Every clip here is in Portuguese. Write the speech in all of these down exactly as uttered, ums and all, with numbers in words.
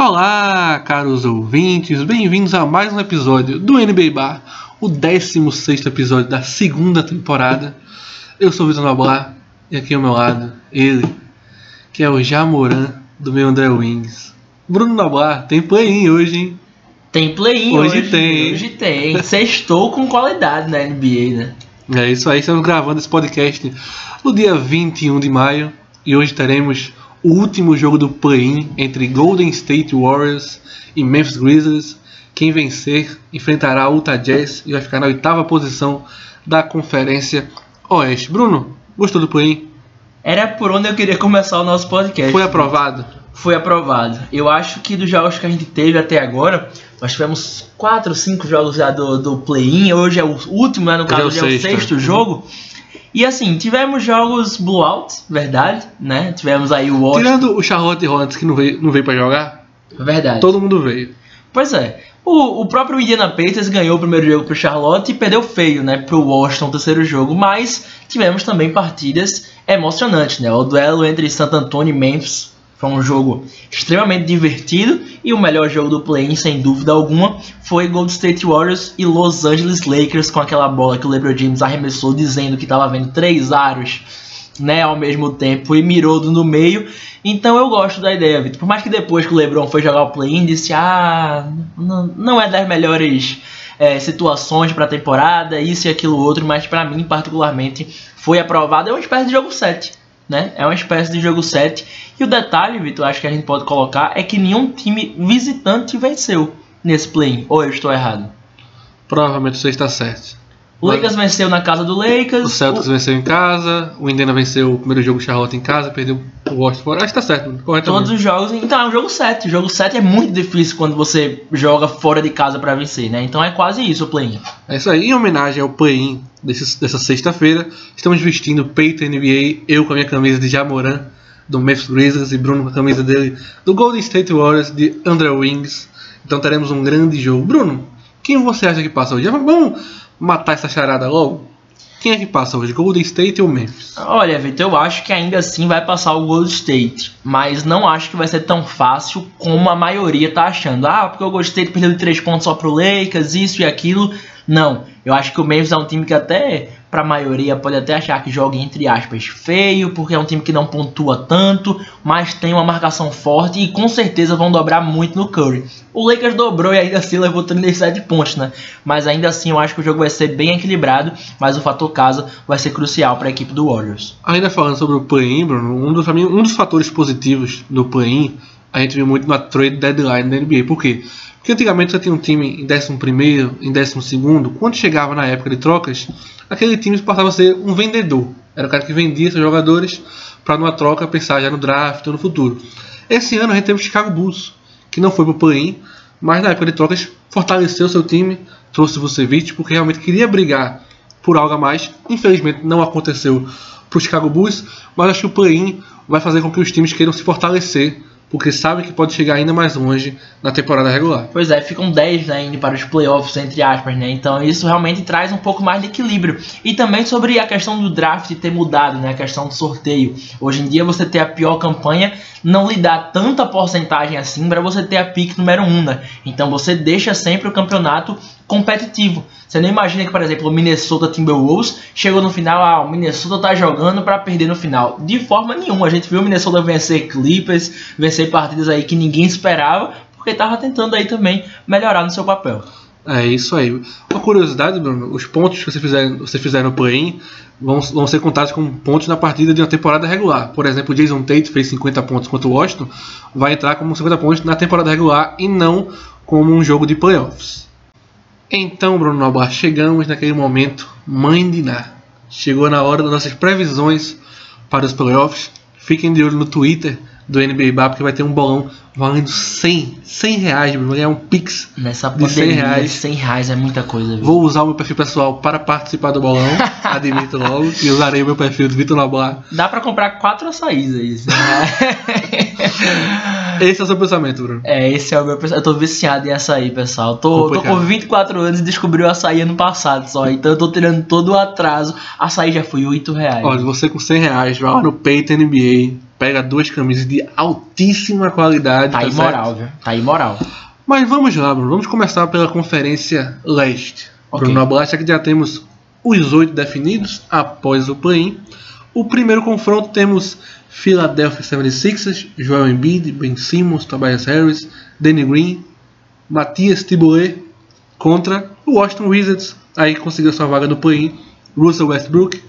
Olá, caros ouvintes, bem-vindos a mais um episódio do N B A Bar, o décimo sexto episódio da segunda temporada. Eu sou o Vitor Noblar e aqui ao meu lado, ele, que é o Jamoran do meu André Wings. Bruno Noblar, tem play-in hoje, hein? Tem play-in hoje, hoje tem. Hoje tem. Sextou com qualidade na N B A, né? É isso aí, estamos gravando esse podcast no dia vinte e um de maio e hoje teremos o último jogo do play-in entre Golden State Warriors e Memphis Grizzlies. Quem vencer enfrentará o Utah Jazz e vai ficar na oitava posição da Conferência Oeste. Bruno, gostou do play-in? Era por onde eu queria começar o nosso podcast. Foi aprovado? Foi aprovado. Eu acho que dos jogos que a gente teve até agora, nós tivemos quatro, cinco jogos já do, do play-in. Hoje é o último, no caso já é o sexto jogo. E assim, tivemos jogos blowout, verdade, né? Tivemos aí o Washington... Tirando o Charlotte Hornets, que não veio, não veio pra jogar. Verdade. Todo mundo veio. Pois é. O, o próprio Indiana Pacers ganhou o primeiro jogo pro Charlotte e perdeu feio, né? Pro Washington, o terceiro jogo. Mas tivemos também partidas emocionantes, né? O duelo entre Santo Antônio e Memphis foi um jogo extremamente divertido. E o melhor jogo do play-in, sem dúvida alguma, foi Golden State Warriors e Los Angeles Lakers, com aquela bola que o LeBron James arremessou dizendo que estava vendo três aros, né, ao mesmo tempo, e mirou do no meio. Então eu gosto da ideia, Vitor. Por mais que depois que o LeBron foi jogar o play-in, disse, ah, não é das melhores é, situações para a temporada, isso e aquilo outro, mas para mim, particularmente, foi aprovado. É uma espécie de jogo sete. Né? É uma espécie de jogo sete. E o detalhe, Vitor, acho que a gente pode colocar, é que nenhum time visitante venceu nesse play-in. Ou eu estou errado? Provavelmente você está certo. O Mas... Lakers venceu na casa do Lakers. O Celtics o... venceu em casa. O Indiana venceu o primeiro jogo do Charlotte em casa. Perdeu o Washington fora. Acho que está certo. Todos os jogos... Então, é um jogo sete. O jogo sete é muito difícil quando você joga fora de casa para vencer, né? Então é quase isso o play-in. É isso aí. Em homenagem ao play-in Desse, dessa sexta-feira, estamos vestindo peito N B A, eu com a minha camisa de Jamoran, do Memphis Grizzlies, e Bruno com a camisa dele, do Golden State Warriors, de André Wings. Então teremos um grande jogo. Bruno, quem você acha que passa hoje? Vamos matar essa charada logo? Quem é que passa hoje, Golden State ou Memphis? Olha, Vitor, eu acho que ainda assim vai passar o Golden State, mas não acho que vai ser tão fácil como a maioria tá achando. Ah, porque o Golden State perdeu de três pontos só pro Lakers, isso e aquilo. Não, eu acho que o Memphis é um time que até, para a maioria, pode até achar que joga, entre aspas, feio, porque é um time que não pontua tanto, mas tem uma marcação forte e com certeza vão dobrar muito no Curry. O Lakers dobrou e ainda assim levou trinta e sete pontos, né? Mas ainda assim eu acho que o jogo vai ser bem equilibrado, mas o fator casa vai ser crucial para a equipe do Warriors. Ainda falando sobre o play-in, Bruno, um dos, pra mim, um dos fatores positivos do play-in, a gente viu muito na trade deadline da N B A. Por quê? Porque antigamente você tinha um time em décimo primeiro, em décimo segundo. Quando chegava na época de trocas, aquele time passava a ser um vendedor. Era o cara que vendia seus jogadores para numa troca pensar já no draft ou no futuro. Esse ano a gente teve o Chicago Bulls, que não foi pro play-in, mas na época de trocas fortaleceu seu time, trouxe o Vucevic, porque realmente queria brigar por algo a mais. Infelizmente não aconteceu pro Chicago Bulls, mas acho que o play-in vai fazer com que os times queiram se fortalecer, porque sabe que pode chegar ainda mais longe na temporada regular. Pois é, ficam dez, né, indo para os playoffs, entre aspas, né? Então isso realmente traz um pouco mais de equilíbrio. E também sobre a questão do draft ter mudado, né? A questão do sorteio. Hoje em dia você ter a pior campanha não lhe dá tanta porcentagem assim para você ter a pick número um, né? Então você deixa sempre o campeonato competitivo. Você não imagina que, por exemplo, o Minnesota Timberwolves chegou no final, ah, o Minnesota tá jogando para perder no final. De forma nenhuma, a gente viu o Minnesota vencer Clippers, vencer partidas aí que ninguém esperava, porque tava tentando aí também melhorar no seu papel. É isso aí. Uma curiosidade, Bruno, os pontos que você fizer, você fizer no play-in vão, vão ser contados como pontos na partida de uma temporada regular. Por exemplo, o Jason Tatum fez cinquenta pontos contra o Washington, vai entrar como cinquenta pontos na temporada regular e não como um jogo de playoffs. Então, Bruno Noblar, chegamos naquele momento, mãe de Ná. Chegou na hora das nossas previsões para os playoffs. Fiquem de olho no Twitter do N B A Bar, porque vai ter um bolão valendo cem reais, Bruno. Vai ganhar um pix nessa de cem reais. cem reais é muita coisa. Viu? Vou usar o meu perfil pessoal para participar do bolão, admito logo, e usarei o meu perfil do Vitor Noblar. Dá para comprar quatro açaís aí. Esse é o seu pensamento, Bruno. É, esse é o meu pensamento. Eu tô viciado em açaí, pessoal. Tô, tô com vinte e quatro anos e descobri o açaí ano passado só. Então eu tô tirando todo o atraso. Açaí já foi oito reais. Olha, você com cem reais vai lá no peito N B A, pega duas camisas de altíssima qualidade. Tá, tá imoral, viu? Tá imoral. Mas vamos lá, Bruno. Vamos começar pela Conferência Leste. Okay. Bruno Ablacha, que já temos os oito definidos após o play-in. O primeiro confronto temos Philadelphia setenta e seis ers, Joel Embiid, Ben Simmons, Tobias Harris, Danny Green, Mathias Thybulle contra o Washington Wizards, aí conseguiu sua vaga no play-in, Russell Westbrook,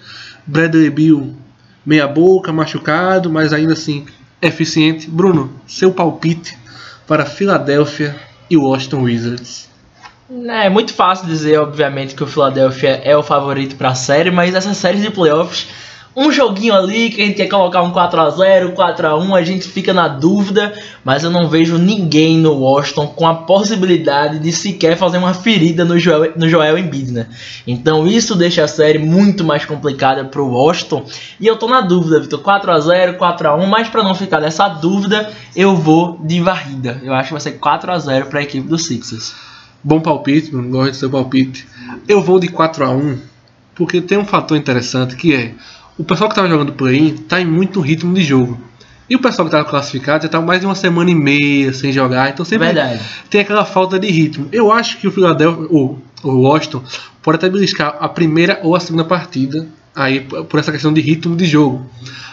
Bradley Beal, meia boca, machucado, mas ainda assim eficiente. Bruno, seu palpite para Philadelphia e Washington Wizards? É muito fácil dizer, obviamente, que o Philadelphia é o favorito para a série, mas essas séries de playoffs, um joguinho ali que a gente quer colocar um quatro a zero, quatro a um, a gente fica na dúvida, mas eu não vejo ninguém no Washington com a possibilidade de sequer fazer uma ferida no Joel, no Joel Embiid, né? Então isso deixa a série muito mais complicada para o Washington, e eu tô na dúvida, Vitor, quatro a zero, quatro a um, mas para não ficar nessa dúvida, eu vou de varrida. Eu acho que vai ser quatro a zero para a equipe do Sixers. Bom palpite, não gosto do seu palpite. Eu vou de quatro a um, porque tem um fator interessante que é: o pessoal que estava jogando play-in está em muito ritmo de jogo. E o pessoal que estava classificado já estava mais de uma semana e meia sem jogar. Então sempre Verdade. Tem aquela falta de ritmo. Eu acho que o Philadelphia, ou o Washington, pode até beliscar a primeira ou a segunda partida aí, por essa questão de ritmo de jogo.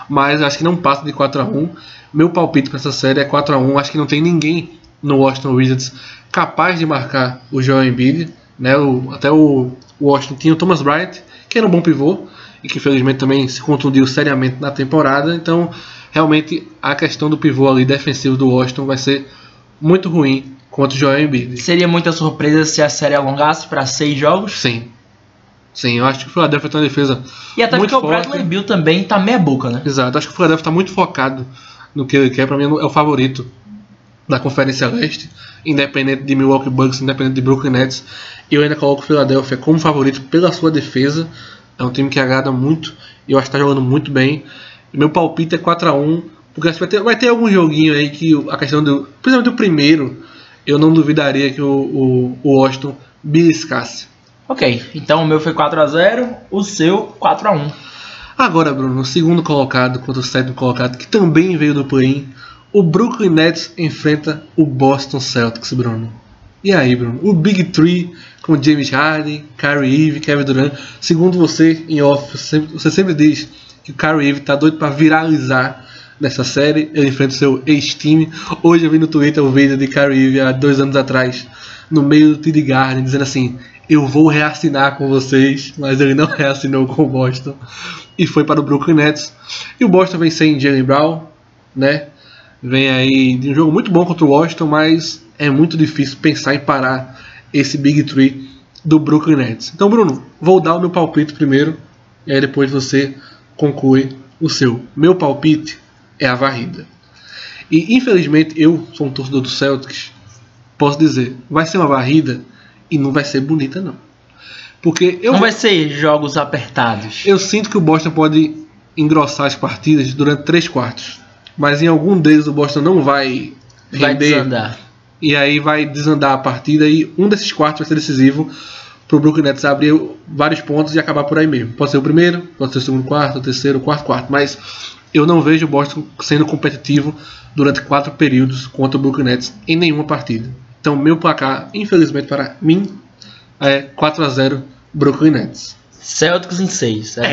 Mas acho que não passa de quatro a um. Meu palpite para essa série é quatro a um. Acho que não tem ninguém no Washington Wizards capaz de marcar o Joel Embiid, né? O, até o Washington tinha o Thomas Bryant, que era um bom pivô, e que infelizmente também se contundiu seriamente na temporada. Então realmente a questão do pivô ali defensivo do Washington vai ser muito ruim contra o Joel Embiid. Seria muita surpresa se a série alongasse para seis jogos? Sim, sim, eu acho que o Philadelphia tem uma defesa e até muito porque forte. O Bradley Beal também tá meia boca, né? Exato, acho que o Philadelphia tá muito focado no que ele quer. Para mim é o favorito da Conferência Leste, independente de Milwaukee Bucks, independente de Brooklyn Nets, eu ainda coloco o Philadelphia como favorito pela sua defesa. É um time que agrada muito e eu acho que está jogando muito bem. Meu palpite é quatro a um, porque vai ter, vai ter algum joguinho aí que a questão do... Principalmente o primeiro, eu não duvidaria que o, o, o Washington beliscasse. Ok, então o meu foi quatro a zero, o seu quatro a um. Agora, Bruno, o segundo colocado contra o sétimo colocado, que também veio do play-in, o Brooklyn Nets enfrenta o Boston Celtics, Bruno. E aí, Bruno? O Big Three com James Harden, Kyrie Irving, Kevin Durant. Segundo você, em off, você sempre diz que o Kyrie Irving tá doido para viralizar nessa série. Ele enfrenta o seu ex-time. Hoje eu vi no Twitter o vídeo de Kyrie Irving há dois anos atrás, no meio do T D Garden, dizendo assim: eu vou reassinar com vocês, mas ele não reassinou com o Boston e foi para o Brooklyn Nets. E o Boston vem sem Jaylen Brown, né? Vem aí de um jogo muito bom contra o Washington, mas é muito difícil pensar em parar esse Big Three do Brooklyn Nets. Então, Bruno, vou dar o meu palpite primeiro, e aí depois você conclui o seu. Meu palpite é a varrida. E, infelizmente, eu sou um torcedor do Celtics, posso dizer, vai ser uma varrida e não vai ser bonita, não. Porque eu... Não vai ser jogos apertados. Eu sinto que o Boston pode engrossar as partidas durante três quartos, mas em algum deles o Boston não vai render. Vai desandar. E aí vai desandar a partida e um desses quartos vai ser decisivo para o Brooklyn Nets abrir vários pontos e acabar por aí mesmo. Pode ser o primeiro, pode ser o segundo quarto, o terceiro, o quarto quarto. Mas eu não vejo o Boston sendo competitivo durante quatro períodos contra o Brooklyn Nets em nenhuma partida. Então meu placar, infelizmente para mim, é quatro a zero Brooklyn Nets. Celtics em seis. É.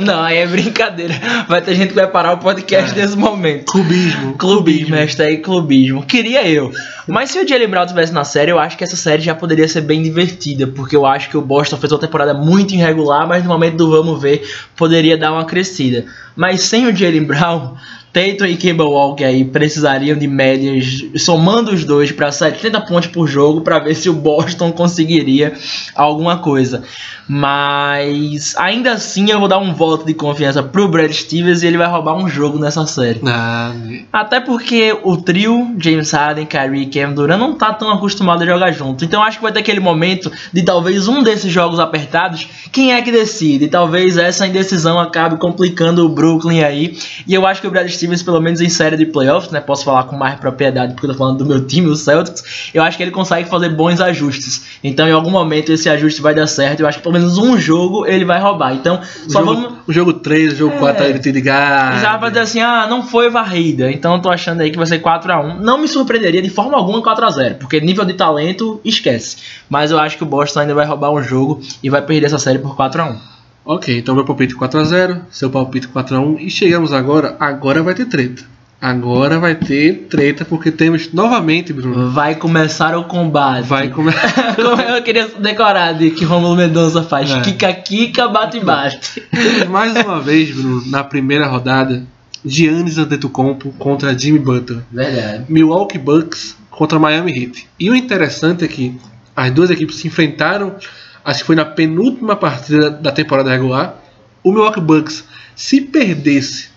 Não, aí é brincadeira. Vai ter gente que vai parar o podcast é. nesse momento. Clubismo. Clubismo, esta aí, clubismo. Queria eu. Mas se o Jaylen Brown estivesse na série, eu acho que essa série já poderia ser bem divertida, porque eu acho que o Boston fez uma temporada muito irregular, mas no momento do vamos ver, poderia dar uma crescida. Mas sem o Jaylen Brown, Tatum e Kemba Walker aí precisariam de médias, somando os dois, para setenta pontos por jogo, para ver se o Boston conseguiria alguma coisa. Mas ainda assim eu vou dar um voto de confiança pro Brad Stevens e ele vai roubar um jogo nessa série. Ah. Até porque o trio James Harden, Kyrie e Kevin Durant não tá tão acostumado a jogar junto. Então acho que vai ter aquele momento de talvez um desses jogos apertados, quem é que decide? E talvez essa indecisão acabe complicando o Brooklyn aí. E eu acho que o Brad Stevens Stevens, pelo menos em série de playoffs, né? Posso falar com mais propriedade porque eu tô falando do meu time, o Celtics. Eu acho que ele consegue fazer bons ajustes. Então, em algum momento, esse ajuste vai dar certo. Eu acho que pelo menos um jogo ele vai roubar. Então, o só jogo, vamos... O jogo três, o jogo é... quatro, aí ele tem de gás. Já vai dizer assim, ah, não foi varrida. Então, eu tô achando aí que vai ser quatro a um. Não me surpreenderia de forma alguma quatro a zero, porque nível de talento, esquece. Mas eu acho que o Boston ainda vai roubar um jogo e vai perder essa série por quatro a um. Ok, então meu palpite quatro a zero, seu palpite quatro a um, e chegamos agora, agora vai ter treta. Agora vai ter treta, porque temos novamente, Bruno. Vai começar o combate. Vai começar. Como eu queria decorar de que Romulo Mendonça faz, é. Kika, kika, bate, bate. Mais uma vez, Bruno, na primeira rodada, Giannis Antetokounmpo contra Jimmy Butler. Verdade. Milwaukee Bucks contra Miami Heat. E o interessante é que as duas equipes se enfrentaram. Acho que foi na penúltima partida da temporada regular. O Milwaukee Bucks, se perdesse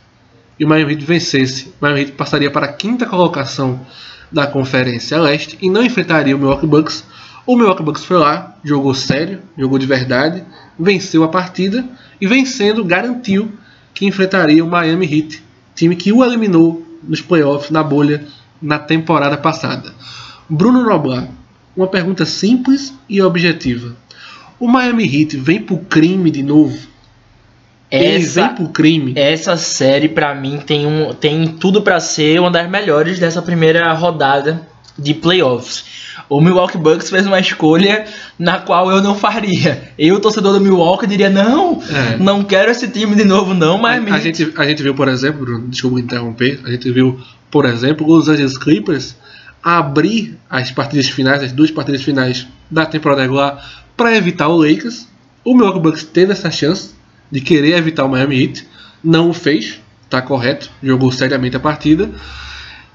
e o Miami Heat vencesse, o Miami Heat passaria para a quinta colocação da Conferência Leste e não enfrentaria o Milwaukee Bucks. O Milwaukee Bucks foi lá, jogou sério, jogou de verdade, venceu a partida e, vencendo, garantiu que enfrentaria o Miami Heat, time que o eliminou nos playoffs, na bolha, na temporada passada. Bruno Noblar, uma pergunta simples e objetiva. O Miami Heat vem pro crime de novo? Essa, Ele vem pro crime? Essa série, pra mim, tem, um, tem tudo pra ser uma das melhores dessa primeira rodada de playoffs. O Milwaukee Bucks fez uma escolha na qual eu não faria. Eu, torcedor do Milwaukee, diria, não, é. não quero esse time de novo, não, Miami. A, a, gente, a gente viu, por exemplo, Bruno, desculpa interromper, a gente viu, por exemplo, os Los Angeles Clippers abrir as partidas finais, as duas partidas finais da temporada regular, para evitar o Lakers. O Milwaukee Bucks teve essa chance de querer evitar o Miami Heat, não o fez, tá correto, jogou seriamente a partida,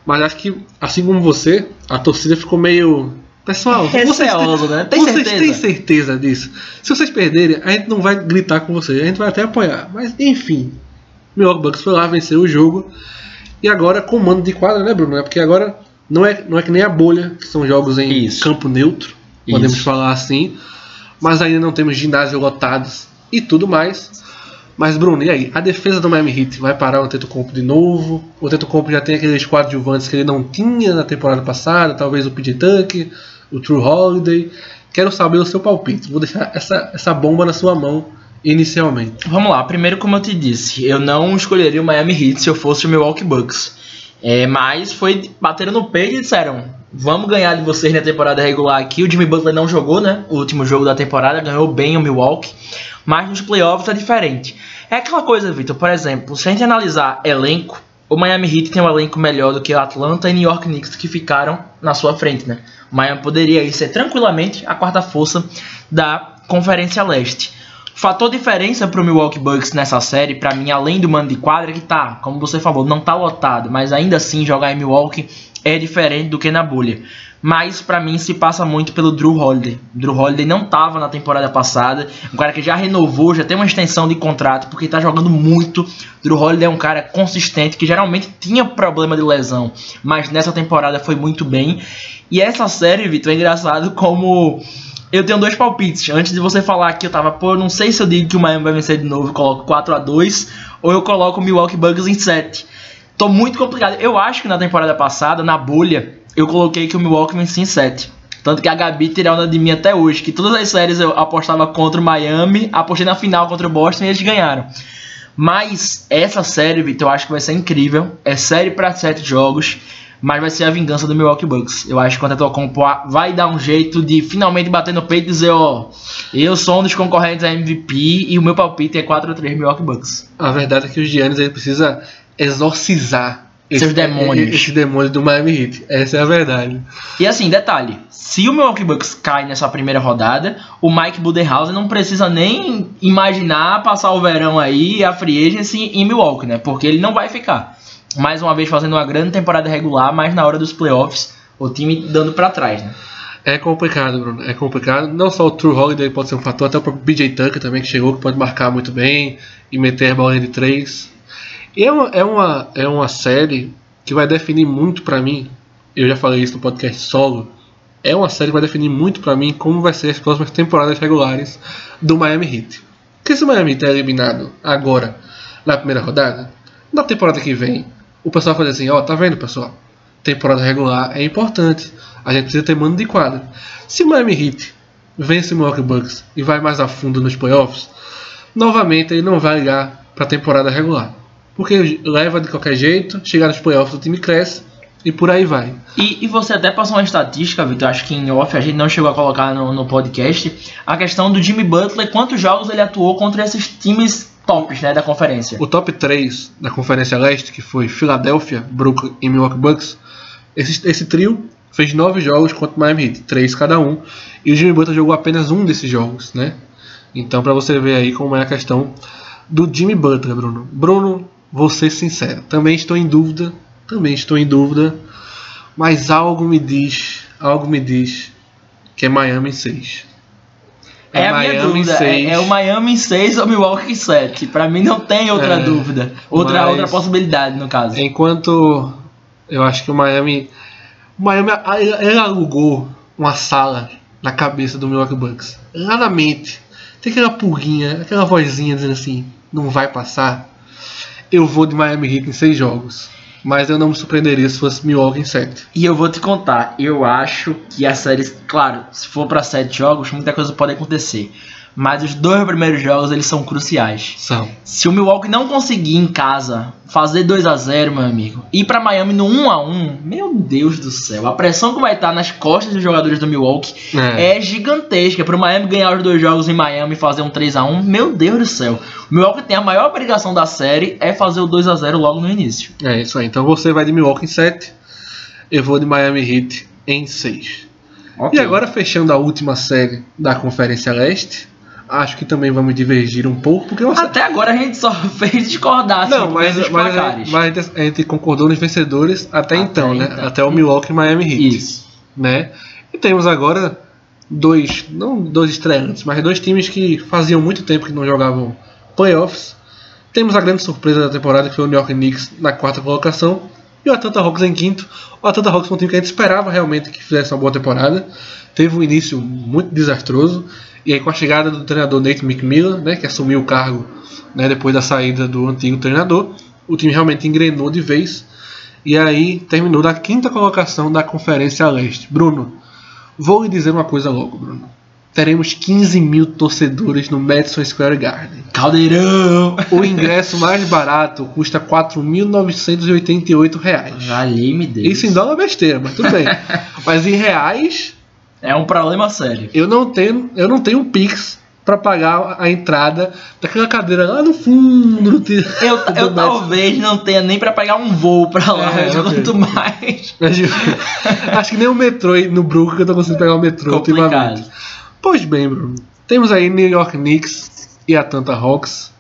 mas acho que, assim como você, a torcida ficou meio... Pessoal, é vocês, celoso, tem, né? tem vocês certeza. têm certeza disso? Se vocês perderem, a gente não vai gritar com vocês, a gente vai até apoiar, mas enfim, o Milwaukee Bucks foi lá, venceu o jogo, e agora comando de quadra, né, Bruno? Porque agora não é, não é que nem a bolha, que são jogos em Isso. campo neutro, podemos Isso. falar assim, mas ainda não temos ginásio lotados e tudo mais. Mas, Bruno, e aí? A defesa do Miami Heat vai parar o Antetokounmpo de novo? O Antetokounmpo já tem aqueles coadjuvantes que ele não tinha na temporada passada, talvez o P J Tucker, o Jrue Holiday. Quero saber o seu palpite. Vou deixar essa, essa bomba na sua mão inicialmente. Vamos lá. Primeiro, como eu te disse, eu não escolheria o Miami Heat se eu fosse o Milwaukee Bucks. É, mas foi bateram no peito e disseram... Vamos ganhar de vocês na temporada regular aqui. O Jimmy Butler não jogou, né? O último jogo da temporada, ganhou bem o Milwaukee. Mas nos playoffs é diferente. É aquela coisa, Vitor, por exemplo, se a gente analisar elenco, o Miami Heat tem um elenco melhor do que o Atlanta e New York Knicks, que ficaram na sua frente, né? O Miami poderia aí ser tranquilamente a quarta força da Conferência Leste. Fator diferença para o Milwaukee Bucks nessa série, para mim, além do mando de quadra, que tá, como você falou, não tá lotado, mas ainda assim jogar em Milwaukee é diferente do que na bolha. Mas pra mim se passa muito pelo Jrue Holiday. Jrue Holiday não tava na temporada passada. Um cara que já renovou, já tem uma extensão de contrato, porque tá jogando muito. Jrue Holiday é um cara consistente, que geralmente tinha problema de lesão, mas nessa temporada foi muito bem. E essa série, Vitor, é engraçado como... Eu tenho dois palpites. Antes de você falar aqui, eu tava, pô, não sei se eu digo que o Miami vai vencer de novo, eu coloco quatro a dois, ou eu coloco o Milwaukee Bucks em sete. Tô muito complicado. Eu acho que na temporada passada, na bolha, eu coloquei que o Milwaukee vencia em sete. Tanto que a Gabi tira onda de mim até hoje, que todas as séries eu apostava contra o Miami, apostei na final contra o Boston e eles ganharam. Mas essa série, Vitor, eu acho que vai ser incrível. É série para sete jogos, mas vai ser a vingança do Milwaukee Bucks. Eu acho que o Antetokounmpo vai dar um jeito de finalmente bater no peito e dizer, ó, oh, eu sou um dos concorrentes da M V P e o meu palpite é quatro a três Milwaukee Bucks. A verdade é que o Giannis ele precisa... exorcizar esses demônios. Esse demônio do Miami Heat. Essa é a verdade. E assim, detalhe, se o Milwaukee Bucks cai nessa primeira rodada, o Mike Budenholzer não precisa nem imaginar passar o verão aí, a free agency em Milwaukee, né? Porque ele não vai ficar. Mais uma vez fazendo uma grande temporada regular, mas na hora dos playoffs, o time dando pra trás, né? É complicado, Bruno. É complicado. Não só o Jrue Holiday pode ser um fator, até o próprio P J Tucker também, que chegou, que pode marcar muito bem e meter a bola de três. É uma, é, uma, é uma série que vai definir muito pra mim. Eu já falei isso no podcast solo. É uma série que vai definir muito pra mim como vai ser as próximas temporadas regulares do Miami Heat. Porque se o Miami Heat é eliminado agora na primeira rodada, na temporada que vem o pessoal fazer assim, ó, tá vendo, pessoal? Temporada regular é importante. A gente precisa ter mando de quadra. Se o Miami Heat vence o Milwaukee Bucks e vai mais a fundo nos playoffs, novamente ele não vai ligar para a temporada regular. Porque leva de qualquer jeito, chegar nos playoffs o time cresce e por aí vai. E, e você até passou uma estatística, Vitor, acho que em off a gente não chegou a colocar no, no podcast, a questão do Jimmy Butler, quantos jogos ele atuou contra esses times tops, né, da conferência. O top três da Conferência Leste, que foi Philadelphia, Brooklyn e Milwaukee Bucks, esse, esse trio fez nove jogos contra o Miami Heat, três cada um, e o Jimmy Butler jogou apenas um desses jogos, né? Então, para você ver aí como é a questão do Jimmy Butler, Bruno. Bruno, vou ser sincero, também estou em dúvida, também estou em dúvida, mas algo me diz, algo me diz que é Miami em seis. É, é a Miami minha dúvida, seis. É, é o Miami em seis ou Milwaukee em sete. Para mim não tem outra é, dúvida, outra, mas... outra possibilidade no caso. Enquanto eu acho que o Miami, o Miami ele alugou uma sala na cabeça do Milwaukee Bucks, lá na mente. Tem aquela pulguinha, aquela vozinha dizendo assim, não vai passar. Eu vou de Miami Heat em seis jogos. Mas eu não me surpreenderia se fosse Milwaukee em sete. E eu vou te contar, eu acho que a série, claro, se for para sete jogos, muita coisa pode acontecer. Mas os dois primeiros jogos, eles são cruciais. São. Se o Milwaukee não conseguir em casa fazer dois a zero, meu amigo, ir para Miami no um a um, meu Deus do céu, a pressão que vai estar nas costas dos jogadores do Milwaukee é, é gigantesca. Para o Miami ganhar os dois jogos em Miami e fazer um três a um, meu Deus do céu. O Milwaukee tem a maior obrigação da série, é fazer o dois a zero logo no início. É isso aí, então você vai de Milwaukee em sete, eu vou de Miami Heat em seis. Okay. E agora, fechando a última série da Conferência Leste, acho que também vamos divergir um pouco. Porque você... Até agora a gente só fez discordar. Não, mas, mas, a gente, mas a gente concordou nos vencedores até, até então, aí, né? Tá. Até o Milwaukee e Miami Heat. Isso. Né? E temos agora dois, não dois estreantes, mas dois times que faziam muito tempo que não jogavam playoffs. Temos a grande surpresa da temporada, que foi o New York Knicks na quarta colocação. E o Atlanta Hawks em quinto. O Atlanta Hawks foi um time que a gente esperava realmente que fizesse uma boa temporada. Teve um início muito desastroso. E aí, com a chegada do treinador Nate McMillan, né, que assumiu o cargo, né, depois da saída do antigo treinador, o time realmente engrenou de vez. E aí terminou da quinta colocação da Conferência Leste. Bruno, vou lhe dizer uma coisa logo, Bruno. Teremos quinze mil torcedores no Madison Square Garden. Caldeirão! O ingresso mais barato custa quatro mil novecentos e oitenta e oito reais. Valeu-me Deus. Isso em dólar besteira, mas tudo bem. Mas em reais... é um problema sério. Eu não tenho, eu não tenho um Pix pra pagar a entrada daquela cadeira lá no fundo do tiro. Eu, do eu talvez não tenha nem pra pagar um voo pra lá, é, quanto okay. mais. Acho que nem o metrô no Brooklyn, que eu tô conseguindo pegar o metrô ultimamente. Pois bem, Bruno. Temos aí New York Knicks e Atlanta Hawks.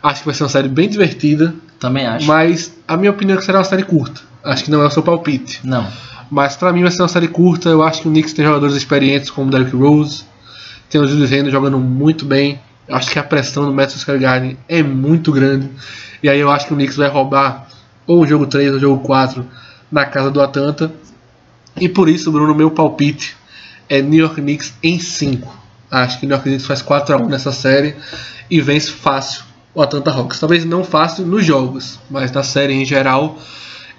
Acho que vai ser uma série bem divertida. Também acho. Mas a minha opinião é que será uma série curta. Acho que não é o seu palpite. Não. Mas pra mim vai ser uma série curta. Eu acho que o Knicks tem jogadores experientes como Derrick Rose. Tem o Julius Randle jogando muito bem. Eu acho que a pressão no Madison Square Garden é muito grande. E aí eu acho que o Knicks vai roubar ou o jogo três ou o jogo quatro na casa do Atlanta. E por isso, Bruno, meu palpite é New York Knicks em cinco. Acho que o New York Knicks faz quatro a um nessa série e vence fácil o Atlanta Hawks. Talvez não fácil nos jogos, mas na série em geral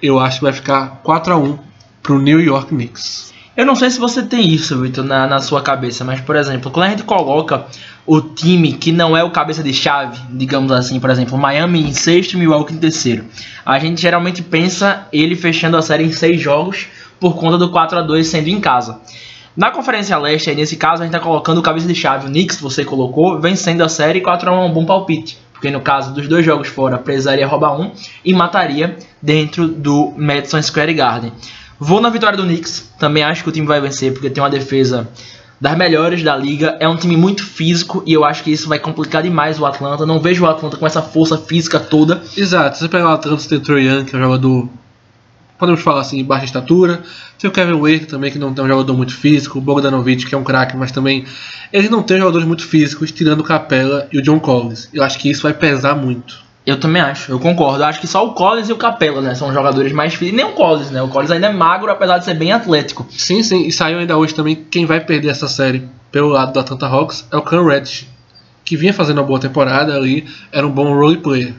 eu acho que vai ficar quatro a um pro New York Knicks. Eu não sei se você tem isso, Vitor, na, na sua cabeça, mas, por exemplo, quando a gente coloca o time que não é o cabeça de chave, digamos assim, por exemplo, Miami em sexto e Milwaukee em terceiro, a gente geralmente pensa ele fechando a série em seis jogos por conta do quatro a dois sendo em casa. Na Conferência Leste, aí nesse caso, a gente tá colocando o cabeça de chave, o Knicks, você colocou, vencendo a série, quatro a um é um bom palpite. Porque no caso dos dois jogos fora, precisaria roubar um e mataria dentro do Madison Square Garden. Vou na vitória do Knicks, também acho que o time vai vencer, porque tem uma defesa das melhores da liga, é um time muito físico e eu acho que isso vai complicar demais o Atlanta, não vejo o Atlanta com essa força física toda. Exato, você pega o Atlanta, você tem o Trae Young, que é um jogador, podemos falar assim, de baixa estatura, tem o Kevin Werther também, que não tem um jogador muito físico, o Bogdanovic, que é um craque, mas também eles não têm jogadores muito físicos, tirando o Capela e o John Collins, eu acho que isso vai pesar muito. Eu também acho, eu concordo. Eu acho que só o Collins e o Capela, né? São jogadores mais físicos. Nem o Collins, né? O Collins ainda é magro, apesar de ser bem atlético. Sim, sim. E saiu ainda hoje também. Quem vai perder essa série pelo lado da Atlanta Hawks é o Cam Reddish, que vinha fazendo uma boa temporada ali. Era um bom roleplayer.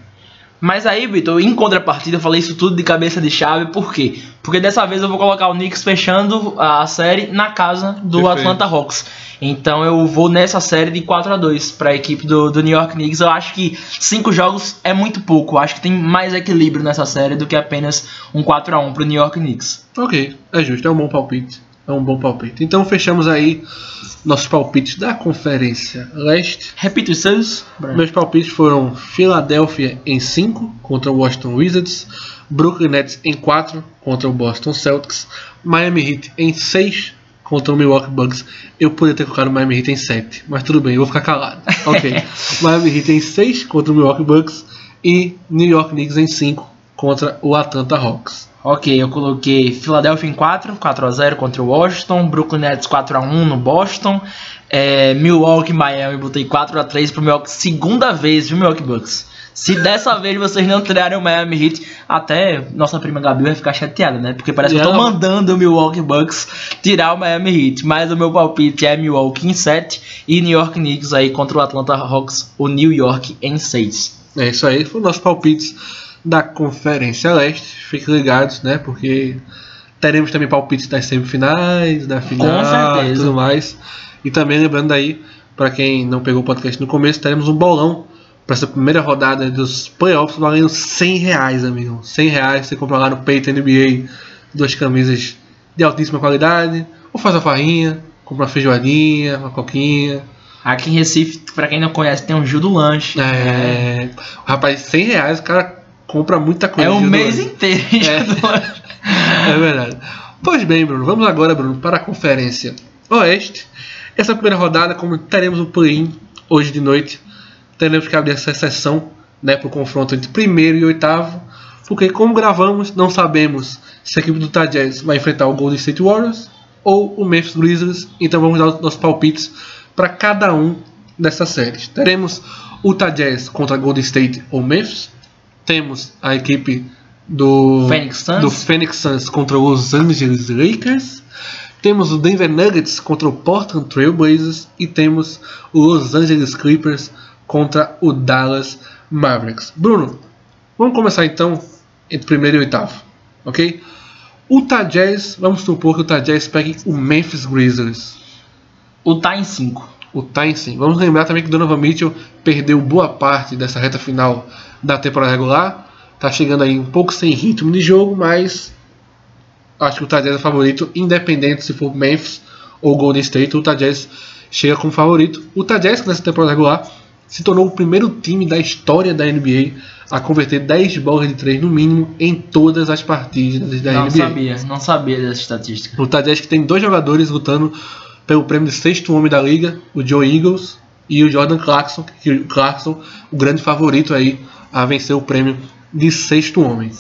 Mas aí, Vitor, em contrapartida, eu falei isso tudo de cabeça de chave, por quê? Porque dessa vez eu vou colocar o Knicks fechando a série na casa do Defeito. Atlanta Hawks. Então eu vou nessa série de quatro a dois para a equipe do, do New York Knicks. Eu acho que cinco jogos é muito pouco. Eu acho que tem mais equilíbrio nessa série do que apenas um quatro a um para o New York Knicks. Ok, é justo, é um bom palpite. É um bom palpite. Então fechamos aí nossos palpites da Conferência Leste. Repito os seus. Meus palpites foram Philadelphia em cinco contra o Washington Wizards, Brooklyn Nets em quatro contra o Boston Celtics, Miami Heat em seis contra o Milwaukee Bucks. Eu poderia ter colocado o Miami Heat em sete, mas tudo bem, eu vou ficar calado. Ok. Miami Heat em seis contra o Milwaukee Bucks e New York Knicks em cinco contra o Atlanta Hawks. Ok, eu coloquei Philadelphia em quatro, quatro a zero contra o Washington, Brooklyn Nets quatro a um no Boston, é, Milwaukee, Miami, botei quatro a três pro Milwaukee, segunda vez, viu, Milwaukee Bucks? Se dessa vez vocês não tirarem o Miami Heat, até nossa prima Gabi vai ficar chateada, né? Porque parece que eu tô mandando o Milwaukee Bucks tirar o Miami Heat, mas o meu palpite é Milwaukee em sete e New York Knicks aí contra o Atlanta Hawks, o New York em seis. É isso aí, foi o nosso palpite da Conferência Leste. Fiquem ligados, né? Porque teremos também palpites das semifinais, da final e tudo mais. E também lembrando aí, para quem não pegou o podcast no começo, teremos um bolão para essa primeira rodada dos playoffs valendo cem reais, amigo. cem reais, você compra lá no Peito N B A duas camisas de altíssima qualidade, ou faz a farinha, compra uma feijoadinha, uma coquinha. Aqui em Recife, para quem não conhece, tem um Gil do Lanche. É, rapaz, cem reais, o cara compra muita coisa. É um mês inteiro. É. É verdade. Pois bem, Bruno. Vamos agora, Bruno, para a Conferência Oeste. Essa primeira rodada, como teremos um play-in hoje de noite, teremos que abrir essa sessão, né, para o confronto entre primeiro e oitavo. Porque, como gravamos, não sabemos se a equipe do Utah Jazz vai enfrentar o Golden State Warriors ou o Memphis Grizzlies. Então vamos dar os nossos palpites para cada um dessas séries. Teremos o Utah Jazz contra Golden State ou Memphis. Temos a equipe do Phoenix Suns. do Phoenix Suns contra o Los Angeles Lakers. Temos o Denver Nuggets contra o Portland Trail Blazers. E temos o Los Angeles Clippers contra o Dallas Mavericks. Bruno, vamos começar então entre primeiro e oitavo, ok? O Utah Jazz, vamos supor que o Utah Jazz pegue o Memphis Grizzlies. O Utah em cinco. O Utah em cinco. Vamos lembrar também que Donovan Mitchell perdeu boa parte dessa reta final da temporada regular, tá chegando aí um pouco sem ritmo de jogo, mas acho que o Utah Jazz é favorito, independente se for Memphis ou Golden State, o Utah Jazz chega como favorito. O Utah Jazz, nessa temporada regular, se tornou o primeiro time da história da N B A a converter dez bolas de três no mínimo em todas as partidas da não N B A. Não sabia, não sabia dessa estatística. O Utah Jazz que tem dois jogadores lutando pelo prêmio de sexto homem da liga, o Joe Ingles e o Jordan Clarkson, que o Clarkson, o grande favorito aí a vencer o prêmio de sexto homem.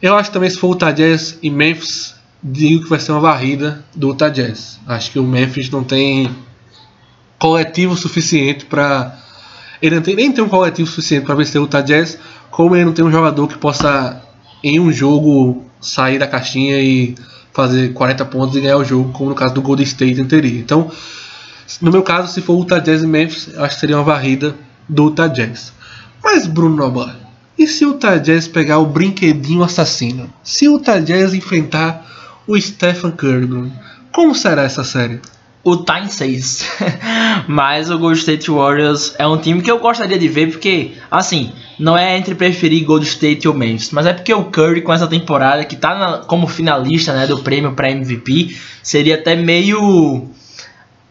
Eu acho também, se for o Utah Jazz e Memphis, digo que vai ser uma varrida do Utah Jazz. Acho que o Memphis não tem coletivo suficiente para... Ele não tem, nem tem um coletivo suficiente para vencer o Utah Jazz, como ele não tem um jogador que possa, em um jogo, sair da caixinha e fazer quarenta pontos e ganhar o jogo, como no caso do Golden State anterior. Então, no meu caso, se for o Utah Jazz e Memphis, acho que seria uma varrida do Utah Jazz. Mas, Bruno Noblar, e se o Utah Jazz pegar o brinquedinho assassino? Se o Utah Jazz enfrentar o Stephen Curry, Bruno, como será essa série? O Utah em seis. Mas o Golden State Warriors é um time que eu gostaria de ver, porque, assim, não é entre preferir Golden State ou Memphis, mas é porque o Curry, com essa temporada, que tá na, como finalista, né, do prêmio para M V P, seria até meio...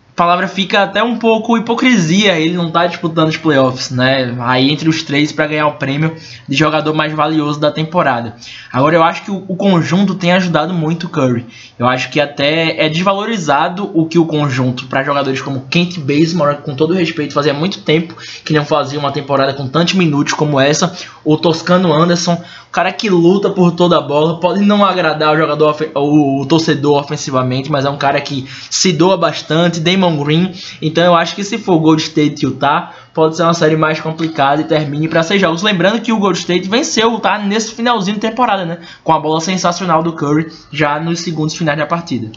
A palavra fica até um pouco hipocrisia, ele não tá disputando os playoffs, né? Aí entre os três para ganhar o prêmio de jogador mais valioso da temporada. Agora eu acho que o, o conjunto tem ajudado muito o Curry. Eu acho que até é desvalorizado o que o conjunto, para jogadores como Kent Bazemore, com todo respeito, fazia muito tempo que não fazia uma temporada com tantos minutos como essa, o Toscano Anderson, o cara que luta por toda a bola, pode não agradar o jogador, o, o torcedor ofensivamente, mas é um cara que se doa bastante, Damon Green. Então eu acho que se for Golden State e Utah, pode ser uma série mais complicada e termine para seis jogos. Lembrando que o Golden State venceu o Utah nesse finalzinho de temporada, né? Com a bola sensacional do Curry já nos segundos finais da partida.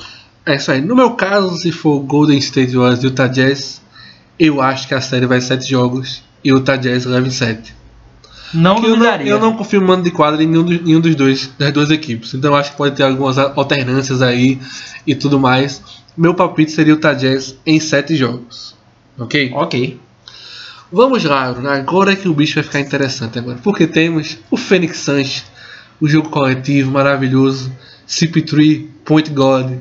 É isso aí. No meu caso, se for Golden State Warriors e Utah Jazz, eu acho que a série vai sete jogos e o Utah Jazz leva em sete. Não eu não, eu não confio em mano de quadra em nenhum, do, nenhum dos dois, das duas equipes. Então eu acho que pode ter algumas alternâncias aí e tudo mais. Meu palpite seria o Utah Jazz em sete jogos. Ok? Ok. Vamos lá, agora é que o bicho vai ficar interessante agora. Porque temos o Phoenix Suns, o jogo coletivo maravilhoso, C P três, Point God.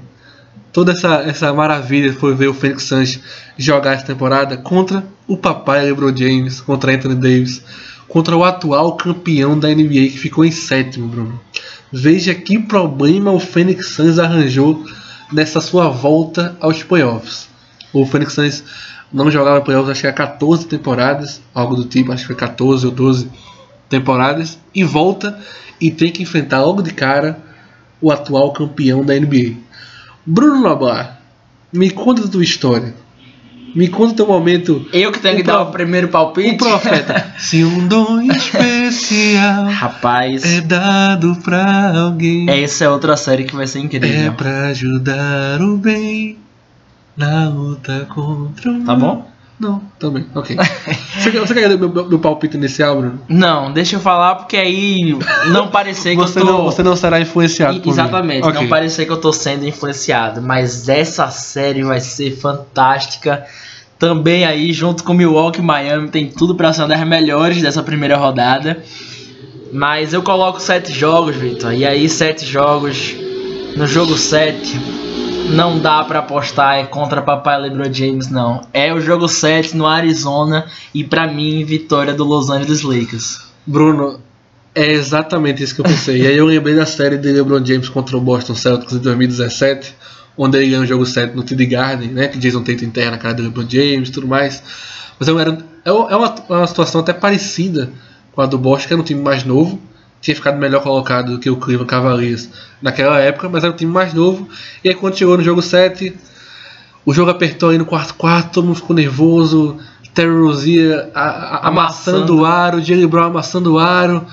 Toda essa, essa maravilha foi ver o Phoenix Suns jogar essa temporada contra o papai LeBron James, contra Anthony Davis, contra o atual campeão da N B A que ficou em sétimo, Bruno. Veja que problema o Phoenix Suns arranjou nessa sua volta aos playoffs. O Phoenix Suns não jogava playoffs, acho que há catorze temporadas, algo do tipo, acho que foi catorze ou doze temporadas, e volta e tem que enfrentar logo de cara o atual campeão da N B A. Bruno Labar, me conta a tua história. Me conta o teu momento. Eu que tenho que pro... dar o primeiro palpite? O profeta. Se um dom especial Rapaz, é dado pra alguém. Essa é outra série que vai ser incrível. É pra ajudar o bem na luta contra o... Tá bom? Não, também. Ok. Você quer, você quer dar meu, meu, meu palpite inicial, Bruno? Não, deixa eu falar, porque aí não parecer que eu tô... Não, você não será influenciado I, por Exatamente, mim. não okay. parecer que eu tô sendo influenciado. Mas essa série vai ser fantástica. Também aí, junto com Milwaukee e Miami, tem tudo pra ser uma das melhores dessa primeira rodada. Mas eu coloco sete jogos, Victor. E aí, sete jogos, no jogo sete... Não dá pra apostar contra papai LeBron James, não. É o jogo sete no Arizona e, pra mim, vitória do Los Angeles Lakers. Bruno, é exatamente isso que eu pensei. E aí eu lembrei da série de LeBron James contra o Boston Celtics em dois mil e dezessete, onde ele ganhou o jogo sete no T D Garden, né, que Jason Tatum enterra na cara do LeBron James e tudo mais. Mas é uma, é uma, é uma situação até parecida com a do Boston, que era um time mais novo. Tinha ficado melhor colocado do que o Cleveland Cavaliers naquela época, mas era um time mais novo. E aí quando chegou no jogo sete, o jogo apertou aí no quarto quarto, todo mundo ficou nervoso. Terry Rozier amassando o aro, Jaylen Brown amassando o aro,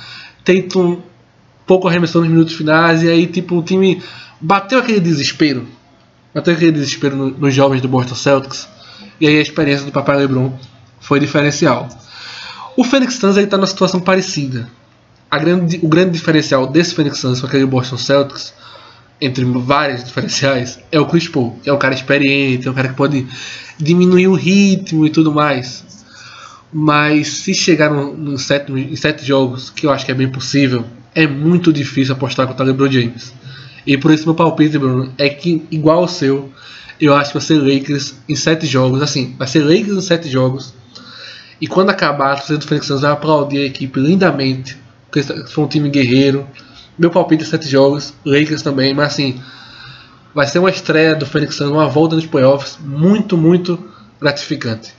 Tatum pouco arremessou nos minutos finais. E aí tipo o time bateu aquele desespero, bateu aquele desespero no, nos jovens do Boston Celtics. E aí a experiência do papai LeBron foi diferencial. O Phoenix Suns está numa situação parecida. A grande, o grande diferencial desse Phoenix Suns com aquele Boston Celtics, entre vários diferenciais, é o Chris Paul, que é um cara experiente, é um cara que pode diminuir o ritmo e tudo mais. Mas se chegar no, no set, em sete jogos, que eu acho que é bem possível, é muito difícil apostar contra o LeBron James. E por isso meu palpite, Bruno, é que igual ao seu, eu acho que vai ser Lakers em sete jogos. Assim, vai ser Lakers em sete jogos. E quando acabar, a torcida do Phoenix Suns vai aplaudir a equipe lindamente. Foi um time guerreiro. Meu palpite é sete jogos, Lakers também. Mas assim, vai ser uma estreia do Phoenix Suns, uma volta nos playoffs muito, muito gratificante.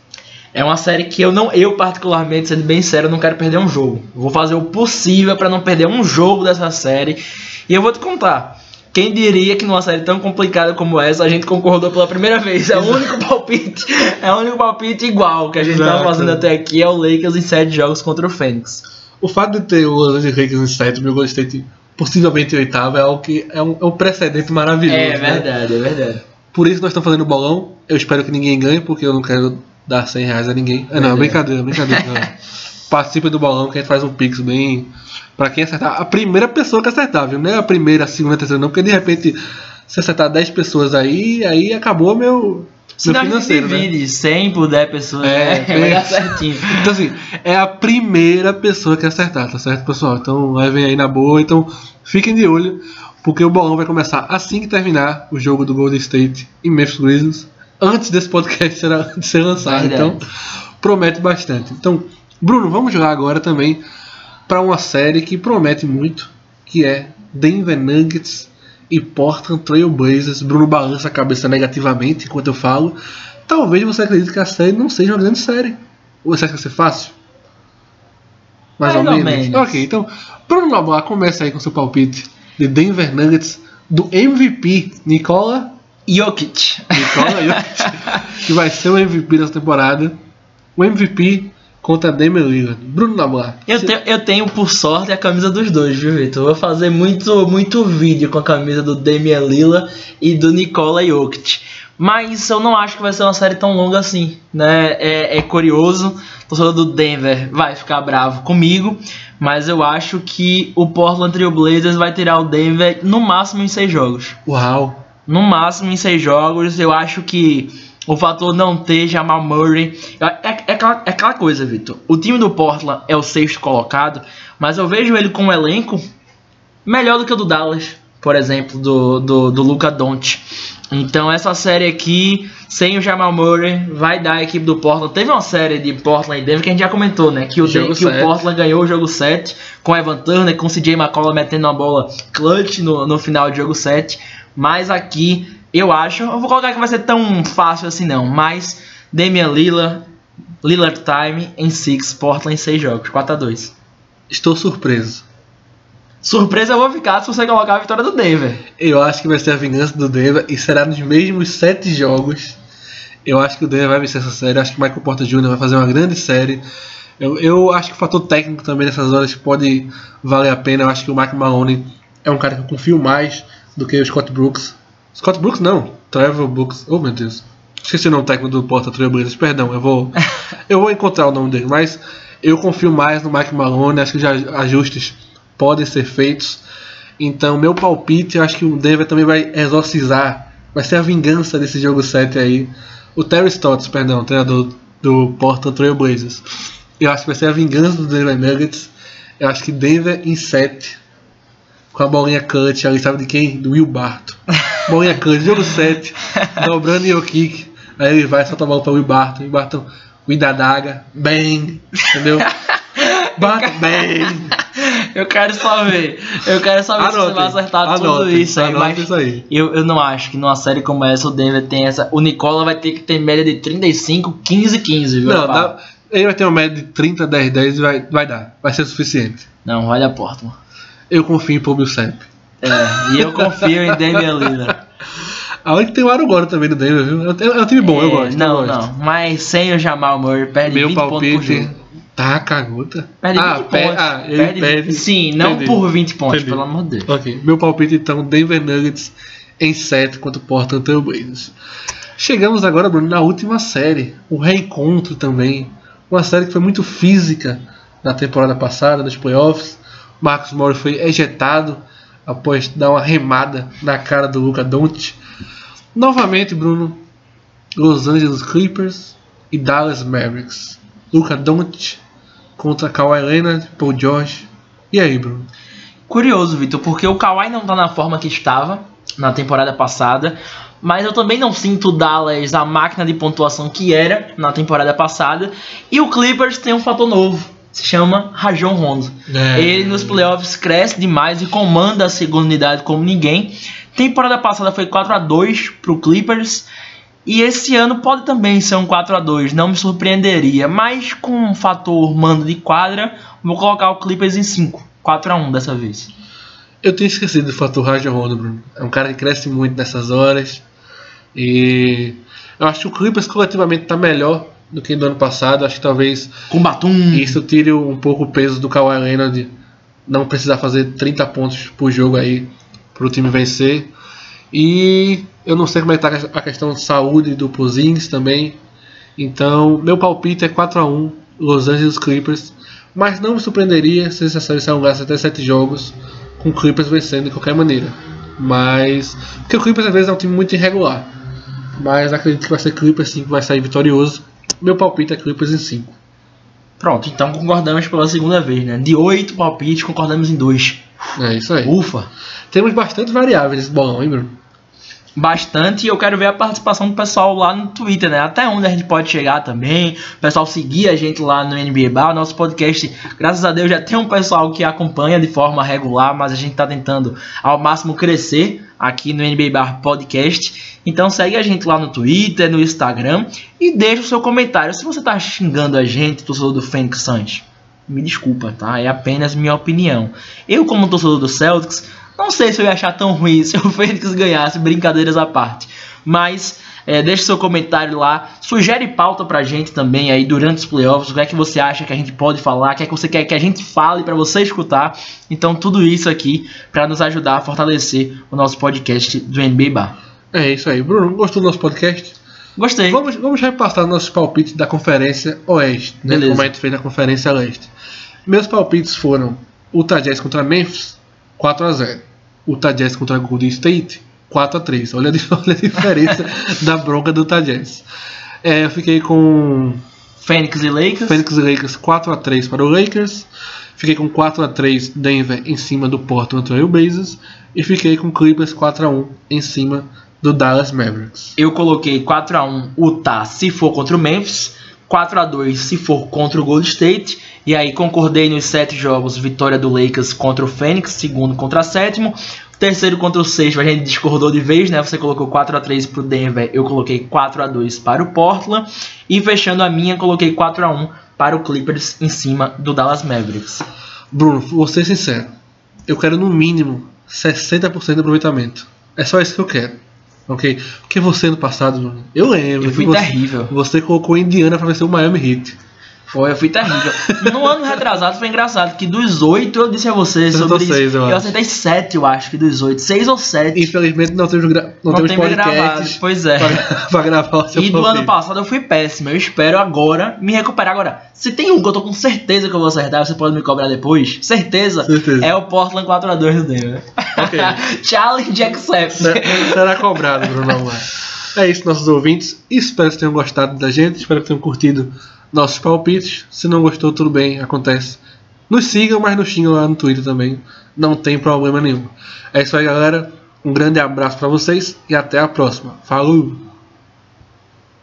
É uma série que eu não, eu particularmente, sendo bem sério, não quero perder um jogo. Vou fazer o possível para não perder um jogo dessa série. E eu vou te contar, quem diria que numa série tão complicada como essa a gente concordou pela primeira vez. É o único palpite É o único palpite igual que a gente estava fazendo até aqui. É o Lakers em sete jogos contra o Phoenix. O fato de ter o Los Angeles Lakers em sétimo e o Golden State possivelmente em oitavo é algo que é um, é um precedente maravilhoso. É verdade, né? é verdade. Por isso nós estamos fazendo o bolão. Eu espero que ninguém ganhe, porque eu não quero dar cem reais a ninguém. Ah, não, é brincadeira, brincadeira. Participe do bolão, que a gente faz um pix bem pra quem acertar. A primeira pessoa que acertar, viu? Não é a primeira, a segunda, a terceira, não, porque de repente se acertar dez pessoas aí, aí acabou meu. Se não divide, né? cem por dez pessoas, é, né? Vai dar certinho. Então assim, é a primeira pessoa que acertar, tá certo, pessoal? Então levem aí na boa, então fiquem de olho, porque o bolão vai começar assim que terminar o jogo do Golden State e Memphis Grizzlies, antes desse podcast ser lançado, verdade. Então promete bastante. Então, Bruno, vamos lá agora também para uma série que promete muito, que é Denver Nuggets e Portland Trail Blazers. Bruno balança a cabeça negativamente enquanto eu falo. Talvez você acredite que a série não seja uma grande série. Ou você acha que vai ser fácil? Mais ou menos. menos. Ok, então, Bruno Labar, começa aí com seu palpite de Denver Nuggets, do M V P Nikola Jokic. Nikola Jokic, que vai ser o M V P dessa temporada. O M V P contra Damian Lillard. Bruno Labar. Eu, te, eu tenho, por sorte, a camisa dos dois, viu, Vitor? Vou fazer muito, muito vídeo com a camisa do Damian Lillard e do Nikola Jokic. Mas eu não acho que vai ser uma série tão longa assim, né? É, é curioso. O torcedor do Denver vai ficar bravo comigo. mas eu acho que o Portland Trail Blazers vai tirar o Denver no máximo em seis jogos. Uau! No máximo em seis jogos, eu acho que o fator não ter Jamal Murray... É, é, é, aquela, é aquela coisa, Vitor. O time do Portland é o sexto colocado, mas eu vejo ele com um elenco melhor do que o do Dallas, por exemplo, do, do, do Luka Doncic. Então essa série aqui, sem o Jamal Murray, vai dar a equipe do Portland. Teve uma série de Portland e Denver que a gente já comentou, né? Que o, jogo que o Portland ganhou o jogo sete, com Evan Turner, com o C J McCollum metendo uma bola clutch no, no final do jogo sete. Mas aqui, eu acho, eu vou colocar que vai ser tão fácil assim não, mas Damian Lillard, Lillard time em seis, Portland em seis jogos, quatro a dois. Estou surpreso. Surpresa eu vou ficar se você colocar a vitória do Denver. Eu acho que vai ser a vingança do Denver e será nos mesmos sete jogos. Eu acho que o Denver vai vencer essa série, eu acho que o Michael Porter Júnior vai fazer uma grande série. Eu, eu acho que o fator técnico também nessas horas pode valer a pena, eu acho que o Mike Malone é um cara que eu confio mais do que o Scott Brooks. Scott Brooks não, Trevor Brooks, oh meu Deus, esqueci o nome técnico do Porta Trail Blazers, perdão, eu vou, eu vou encontrar o nome dele, mas eu confio mais no Mike Malone, acho que os ajustes podem ser feitos, então meu palpite, eu acho que o Denver também vai exorcizar, vai ser a vingança desse jogo sete aí, o Terry Stotts, perdão, treinador do Porta Trail Blazers, eu acho que vai ser a vingança do Denver Nuggets, eu acho que Denver em sete, com a bolinha clutch ali, sabe de quem? Do Will Barton. Bolinha clutch, jogo sete, dobrando e o kick. Aí ele vai, solta a bola pra Will Barton. Will Barton, Will da daga, bang, entendeu? Barton, bang. Eu quero só ver, eu quero só ver se você vai acertar anote, tudo isso aí. Mas isso aí. Eu, eu não acho que numa série como essa o Denver tem essa... O Nicola vai ter que ter média de trinta e cinco, quinze, quinze, viu? Não, dá, ele vai ter uma média de trinta, dez, dez e vai, vai dar, vai ser suficiente. Não, olha a porta, mano. Eu confio em Paul Millsap. É, e eu confio em Damian Lillard. Olha que tem o Arugoro também do Denver, viu? É um time bom, é, eu gosto. Não, eu gosto. Não, mas sem o Jamal Murray, perde meu vinte palpite, pontos por jogo. Tá, cagota. Perde ah, vinte per, pontos. Ah, ele perde, perde, sim, não perde, por vinte pontos, perde, pelo amor de Deus. Ok, meu palpite então, Denver Nuggets em sete contra o Portland Trail Blazers. Chegamos agora, Bruno, na última série. O reencontro também. Uma série que foi muito física na temporada passada, nos playoffs. Marcus Morris foi ejetado após dar uma remada na cara do Luka Doncic. Novamente, Bruno, Los Angeles Clippers e Dallas Mavericks. Luka Doncic contra Kawhi Leonard, Paul George. E aí, Bruno? Curioso, Vitor, porque o Kawhi não está na forma que estava na temporada passada, mas eu também não sinto o Dallas a máquina de pontuação que era na temporada passada. E o Clippers tem um fator novo. Se chama Rajon Rondo. É. Ele nos playoffs cresce demais e comanda a segunda unidade como ninguém. Temporada passada foi quatro a dois para o Clippers. E esse ano pode também ser um quatro a dois. Não me surpreenderia. Mas com um fator mando de quadra, vou colocar o Clippers em cinco. quatro a um dessa vez. Eu tinha esquecido do fator Rajon Rondo, Bruno. É um cara que cresce muito nessas horas. E eu acho que o Clippers coletivamente está melhor do que do ano passado, acho que talvez com Batum isso tire um pouco o peso do Kawhi Leonard, não precisar fazer trinta pontos por jogo aí pro time vencer. E eu não sei como é que tá a questão de saúde do Porzingis também, então meu palpite é quatro a um Los Angeles Clippers, mas não me surpreenderia se essa série se alongasse até sete jogos com o Clippers vencendo de qualquer maneira, mas porque o Clippers às vezes é um time muito irregular, mas acredito que vai ser Clippers sim, que vai sair vitorioso. Meu palpite é Clippers em cinco. Pronto, então concordamos pela segunda vez, né? De oito palpites, concordamos em dois. É isso aí. Ufa! Temos bastante variáveis nesse bolão, hein, Bruno? Bastante, e eu quero ver a participação do pessoal lá no Twitter, né? Até onde a gente pode chegar também. O pessoal seguir a gente lá no N B A Bar. Nosso podcast, graças a Deus, já tem um pessoal que acompanha de forma regular, mas a gente tá tentando ao máximo crescer aqui no N B A Bar Podcast. Então segue a gente lá no Twitter, no Instagram e deixa o seu comentário. Se você tá xingando a gente, torcedor do Phoenix Suns, me desculpa, tá? É apenas minha opinião. Eu, como torcedor do Celtics, não sei se eu ia achar tão ruim se o Phoenix ganhasse, brincadeiras à parte. Mas é, deixa seu comentário lá, sugere pauta pra gente também aí durante os playoffs, o que é que você acha que a gente pode falar, o que é que você quer que a gente fale pra você escutar. Então tudo isso aqui pra nos ajudar a fortalecer o nosso podcast do N B A Bar. É isso aí. Bruno, gostou do nosso podcast? Gostei. Vamos, vamos repassar nossos palpites da Conferência Oeste, né? Como a gente fez na Conferência Leste. Meus palpites foram Utah Jazz contra Memphis, quatro a zero. Utah Jazz contra Golden State, quatro a três. Olha, olha a diferença da bronca do Utah Jazz. É, eu fiquei com... Phoenix e Lakers. Phoenix e Lakers, quatro a três para o Lakers. Fiquei com quatro a três Denver em cima do Portland Trail Blazers. E fiquei com Clippers quatro a um em cima do Dallas Mavericks. Eu coloquei quatro a um Utah se for contra o Memphis, quatro a dois se for contra o Golden State. E aí concordei nos sete jogos: vitória do Lakers contra o Phoenix, segundo contra sétimo, terceiro contra o sexto. A gente discordou de vez, né? Você colocou quatro a três para o Denver, eu coloquei quatro a dois para o Portland. E fechando a minha, coloquei quatro a um para o Clippers em cima do Dallas Mavericks. Bruno, vou ser sincero, eu quero no mínimo sessenta por cento de aproveitamento. É só isso que eu quero, ok? Porque você no passado, Bruno, eu lembro, eu fui terrível. Você, você colocou Indiana para vencer o Miami Heat. Foi, eu fui terrível. No ano retrasado foi engraçado, que dos oito eu disse a vocês sobre isso. Seis, eu, eu acertei sete, eu acho, que dos oito. Seis ou sete. Infelizmente não temos, gra... não não temos gravado. Pois é. Pra, pra gravar o seu E palpite. Do ano passado eu fui péssimo. Eu espero agora me recuperar. Agora, se tem um que eu tô com certeza que eu vou acertar, você pode me cobrar depois. Certeza. certeza. É o Portland quatro a dois do Denver. Ok. Challenge accepted. Será cobrado, Bruno. É isso, nossos ouvintes. Espero que tenham gostado da gente. Espero que tenham curtido nossos palpites. Se não gostou, tudo bem, acontece. Nos sigam, mas nos xingam lá no Twitter também. Não tem problema nenhum. É isso aí, galera. Um grande abraço pra vocês e até a próxima. Falou!